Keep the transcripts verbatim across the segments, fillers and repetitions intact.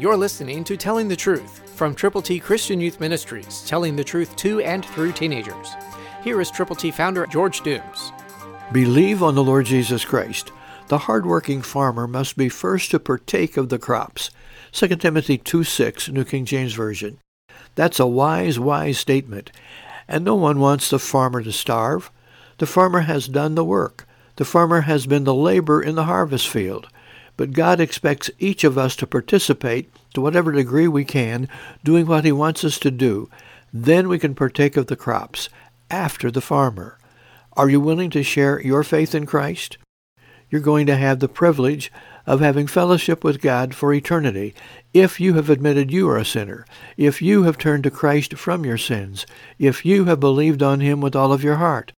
You're listening to Telling the Truth from Triple T Christian Youth Ministries, telling the truth to and through teenagers. Here is Triple T founder George Dooms. Believe on the Lord Jesus Christ. The hard-working farmer must be first to partake of the crops. Second Timothy two six, New King James Version. That's a wise, wise statement. And no one wants the farmer to starve. The farmer has done the work. The farmer has been the laborer in the harvest field. But God expects each of us to participate to whatever degree we can, doing what He wants us to do. Then we can partake of the crops after the farmer. Are you willing to share your faith in Christ? You're going to have the privilege of having fellowship with God for eternity if you have admitted you are a sinner, if you have turned to Christ from your sins, if you have believed on Him with all of your heart.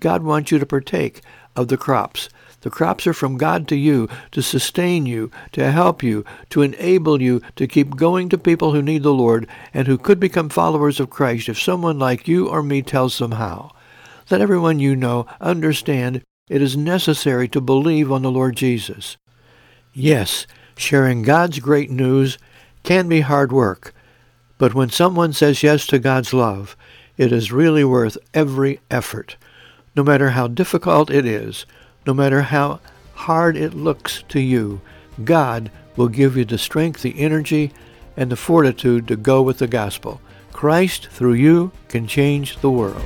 God wants you to partake of the crops. The crops are from God to you, to sustain you, to help you, to enable you to keep going to people who need the Lord and who could become followers of Christ if someone like you or me tells them how. Let everyone you know understand it is necessary to believe on the Lord Jesus. Yes, sharing God's great news can be hard work, but when someone says yes to God's love, it is really worth every effort. No matter how difficult it is, no matter how hard it looks to you, God will give you the strength, the energy, and the fortitude to go with the gospel. Christ, through you, can change the world.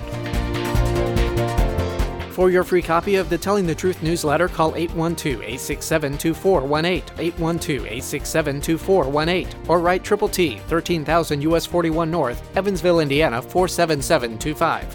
For your free copy of the Telling the Truth newsletter, call eight one two, eight six seven, two four one eight, eight one two, eight six seven, two four one eight, or write Triple T, thirteen thousand U S forty-one North, Evansville, Indiana, four seven seven two five.